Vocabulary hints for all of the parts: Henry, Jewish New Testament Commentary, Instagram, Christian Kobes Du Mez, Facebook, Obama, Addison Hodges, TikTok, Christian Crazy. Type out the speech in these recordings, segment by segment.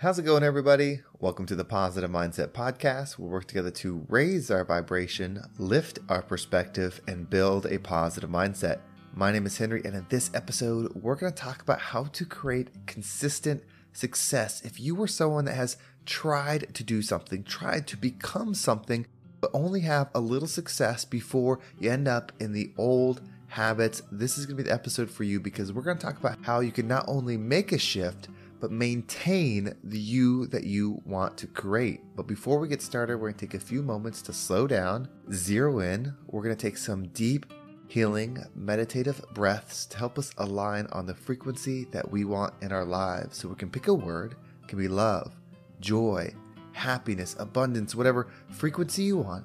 How's it going, everybody? Welcome to the Positive Mindset Podcast. We work together to raise our vibration, lift our perspective, and build a positive mindset. My name is Henry, and in this episode, we're going to talk about how to create consistent success. If you are someone that has tried to do something, tried to become something, but only have a little success before you end up in the old habits, this is going to be the episode for you because we're going to talk about how you can not only make a shift, but maintain the you that you want to create. But before we get started, we're going to take a few moments to slow down, zero in. We're going to take some deep, healing, meditative breaths to help us align on the frequency that we want in our lives. So we can pick a word. It can be love, joy, happiness, abundance, whatever frequency you want.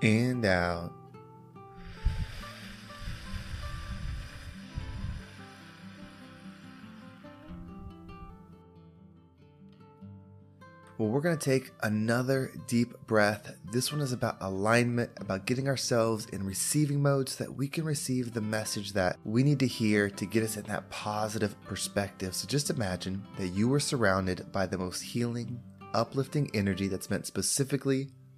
And out. Well, we're going to take another deep breath. This one is about alignment, about getting ourselves in receiving mode so that we can receive the message that we need to hear to get us in that positive perspective. So just imagine that you were surrounded by the most healing, uplifting energy that's meant specifically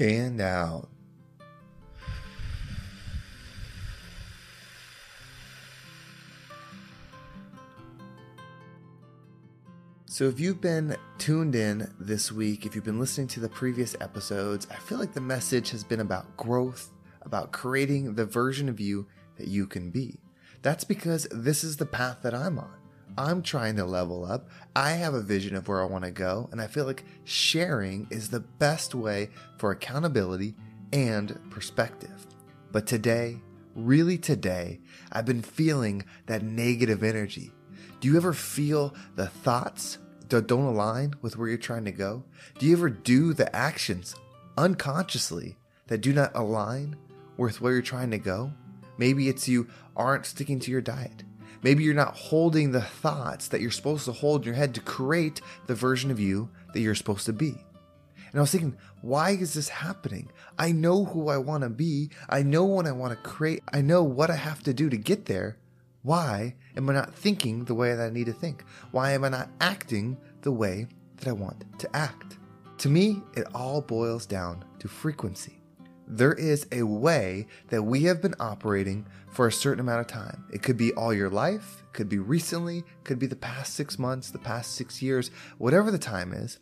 And out. So if you've been tuned in this week, if you've been listening to the previous episodes, I feel like the message has been about growth, about creating the version of you that you can be. That's because this is the path that I'm on. I'm trying to level up. I have a vision of where I want to go, and I feel like sharing is the best way for accountability and perspective. But today, really today, I've been feeling that negative energy. Do you ever feel the thoughts that don't align with where you're trying to go? Do you ever do the actions unconsciously that do not align with where you're trying to go? Maybe it's you aren't sticking to your diet. Maybe you're not holding the thoughts that you're supposed to hold in your head to create the version of you that you're supposed to be. And I was thinking, why is this happening? I know who I want to be. I know what I want to create. I know what I have to do to get there. Why am I not thinking the way that I need to think? Why am I not acting the way that I want to act? To me, it all boils down to frequency. There is a way that we have been operating for a certain amount of time. It could be all your life, could be recently, could be the past 6 months, the past 6 years, whatever the time is.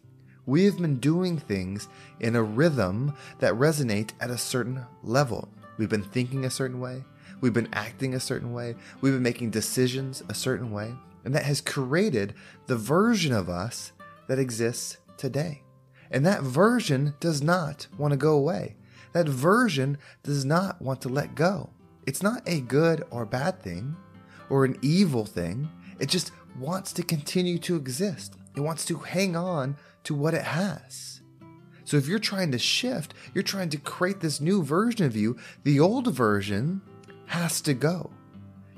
We have been doing things in a rhythm that resonate at a certain level. We've been thinking a certain way. We've been acting a certain way. We've been making decisions a certain way. And that has created the version of us that exists today. And that version does not want to go away. That version does not want to let go. It's not a good or bad thing or an evil thing. It just wants to continue to exist. It wants to hang on to what it has. So if you're trying to shift, you're trying to create this new version of you, the old version has to go.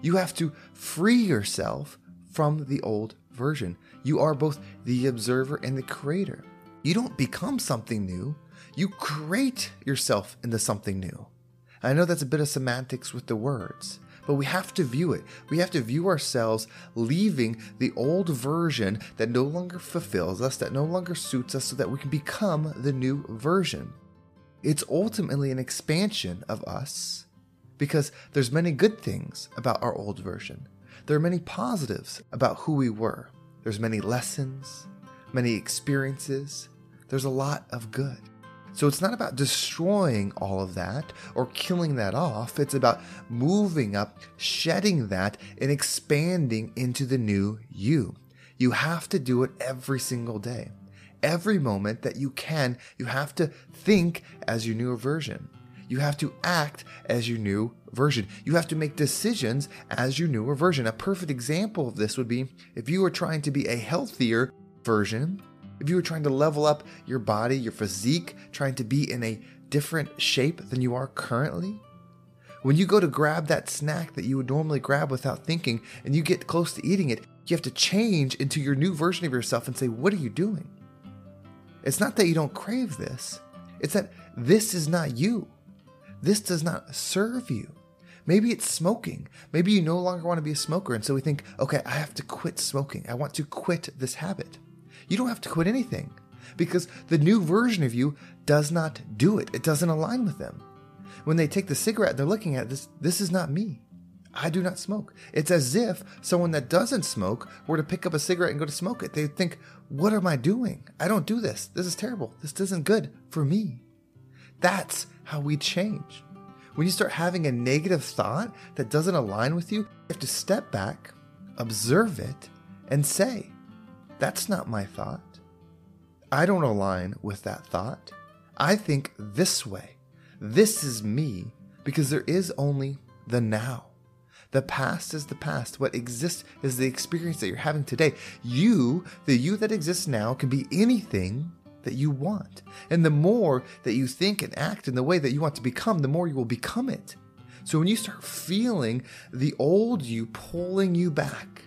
You have to free yourself from the old version. You are both the observer and the creator. You don't become something new. You create yourself into something new. I know that's a bit of semantics with the words, but we have to view it. We have to view ourselves leaving the old version that no longer fulfills us, that no longer suits us, so that we can become the new version. It's ultimately an expansion of us because there's many good things about our old version. There are many positives about who we were. There's many lessons, many experiences. There's a lot of good. So it's not about destroying all of that or killing that off. It's about moving up, shedding that, and expanding into the new you. You have to do it every single day. Every moment that you can, you have to think as your newer version. You have to act as your new version. You have to make decisions as your newer version. A perfect example of this would be if you were trying to be a healthier version, if you were trying to level up your body, your physique, trying to be in a different shape than you are currently. When you go to grab that snack that you would normally grab without thinking and you get close to eating it, you have to change into your new version of yourself and say, what are you doing? It's not that you don't crave this. It's that this is not you. This does not serve you. Maybe it's smoking. Maybe you no longer want to be a smoker. And so we think, okay, I have to quit smoking. I want to quit this habit. You don't have to quit anything because the new version of you does not do it. It doesn't align with them. When they take the cigarette, they're looking at this. This is not me. I do not smoke. It's as if someone that doesn't smoke were to pick up a cigarette and go to smoke it. They think, what am I doing? I don't do this. This is terrible. This isn't good for me. That's how we change. When you start having a negative thought that doesn't align with you, you have to step back, observe it, and say, that's not my thought. I don't align with that thought. I think this way. This is me because there is only the now. The past is the past. What exists is the experience that you're having today. You, the you that exists now, can be anything that you want. And the more that you think and act in the way that you want to become, the more you will become it. So when you start feeling the old you pulling you back,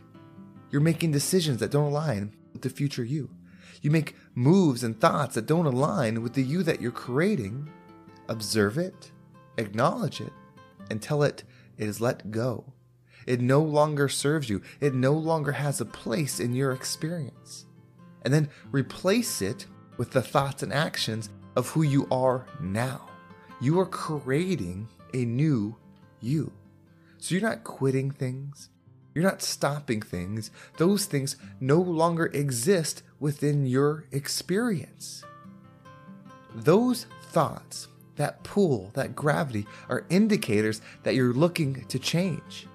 you're making decisions that don't align with the future you. You make moves and thoughts that don't align with the you that you're creating. Observe it, acknowledge it, and tell it it is let go. It no longer serves you. It no longer has a place in your experience. And then replace it with the thoughts and actions of who you are now. You are creating a new you. So you're not quitting things. You're not stopping things. Those things no longer exist within your experience. Those thoughts, that pull, that gravity, are indicators that you're looking to change.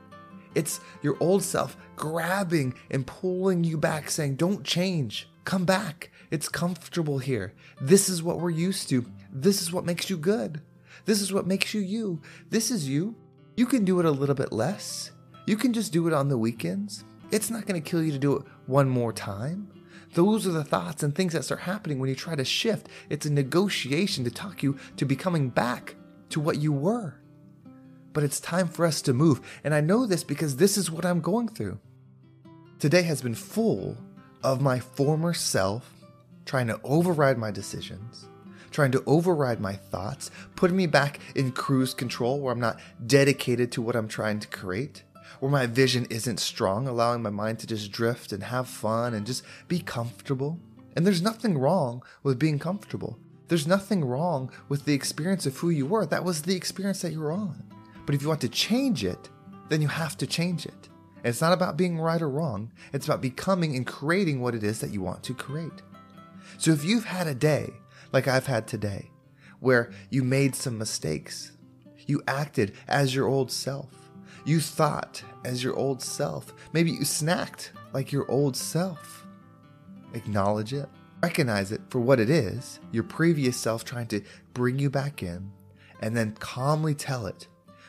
It's your old self grabbing and pulling you back, saying, don't change. Come back. It's comfortable here. This is what we're used to. This is what makes you good. This is what makes you you. This is you. You can do it a little bit less. You can just do it on the weekends. It's not going to kill you to do it one more time. Those are the thoughts and things that start happening when you try to shift. It's a negotiation to talk you to becoming back to what you were. But it's time for us to move. And I know this because this is what I'm going through. Today has been full of my former self trying to override my decisions, trying to override my thoughts, putting me back in cruise control where I'm not dedicated to what I'm trying to create, where my vision isn't strong, allowing my mind to just drift and have fun and just be comfortable. And there's nothing wrong with being comfortable. There's nothing wrong with the experience of who you were. That was the experience that you were on. But if you want to change it, then you have to change it. And it's not about being right or wrong. It's about becoming and creating what it is that you want to create. So if you've had a day like I've had today, where you made some mistakes, you acted as your old self, you thought as your old self. Maybe you snacked like your old self. Acknowledge it. Recognize it for what it is, your previous self trying to bring you back in, and then calmly tell it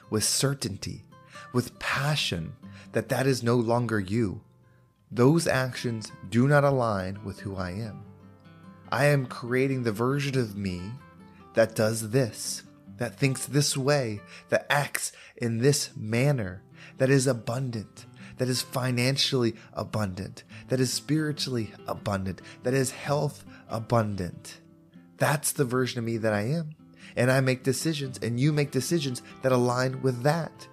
with certainty, with passion, that that is no longer you. Those actions do not align with who I am. I am creating the version of me that does this, that thinks this way, that acts in this manner, that is abundant, that is financially abundant, that is spiritually abundant, that is health abundant. That's the version of me that I am. And I make decisions, and you make decisions that align with that.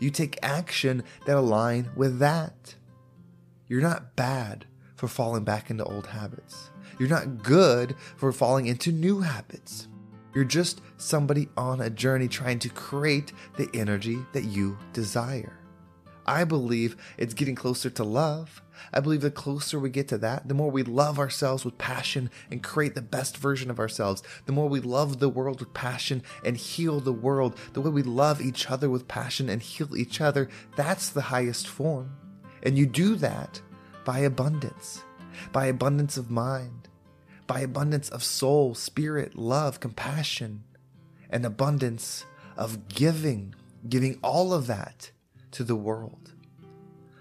You take action that align with that. You're not bad for falling back into old habits. You're not good for falling into new habits. You're just somebody on a journey trying to create the energy that you desire. I believe it's getting closer to love. I believe the closer we get to that, the more we love ourselves with passion and create the best version of ourselves. The more we love the world with passion and heal the world. The way we love each other with passion and heal each other, that's the highest form. And you do that by abundance of mind, by abundance of soul, spirit, love, compassion, and abundance of giving all of that to the world.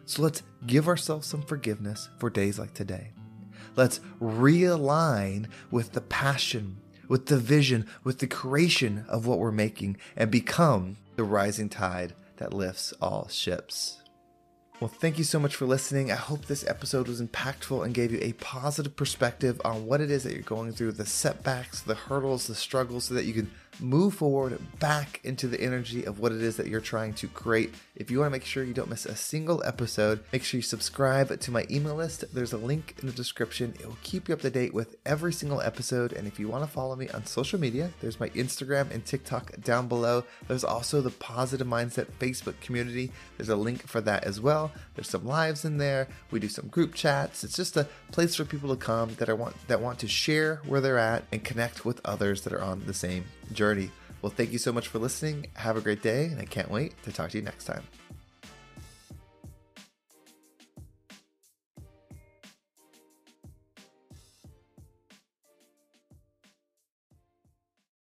So let's give ourselves some forgiveness for days like today. Let's realign with the passion, with the vision, with the creation of what we're making, and become the rising tide that lifts all ships. Well, thank you so much for listening. I hope this episode was impactful and gave you a positive perspective on what it is that you're going through, the setbacks, the hurdles, the struggles, so that you can move forward back into the energy of what it is that you're trying to create. If you want to make sure you don't miss a single episode, make sure you subscribe to my email list. There's a link in the description. It will keep you up to date with every single episode. And if you want to follow me on social media, there's my Instagram and TikTok down below. There's also the Positive Mindset Facebook community. There's a link for that as well. There's some lives in there. We do some group chats. It's just a place for people to come that want to share where they're at and connect with others that are on the same journey. Well, thank you so much for listening. Have a great day, and I can't wait to talk to you next time.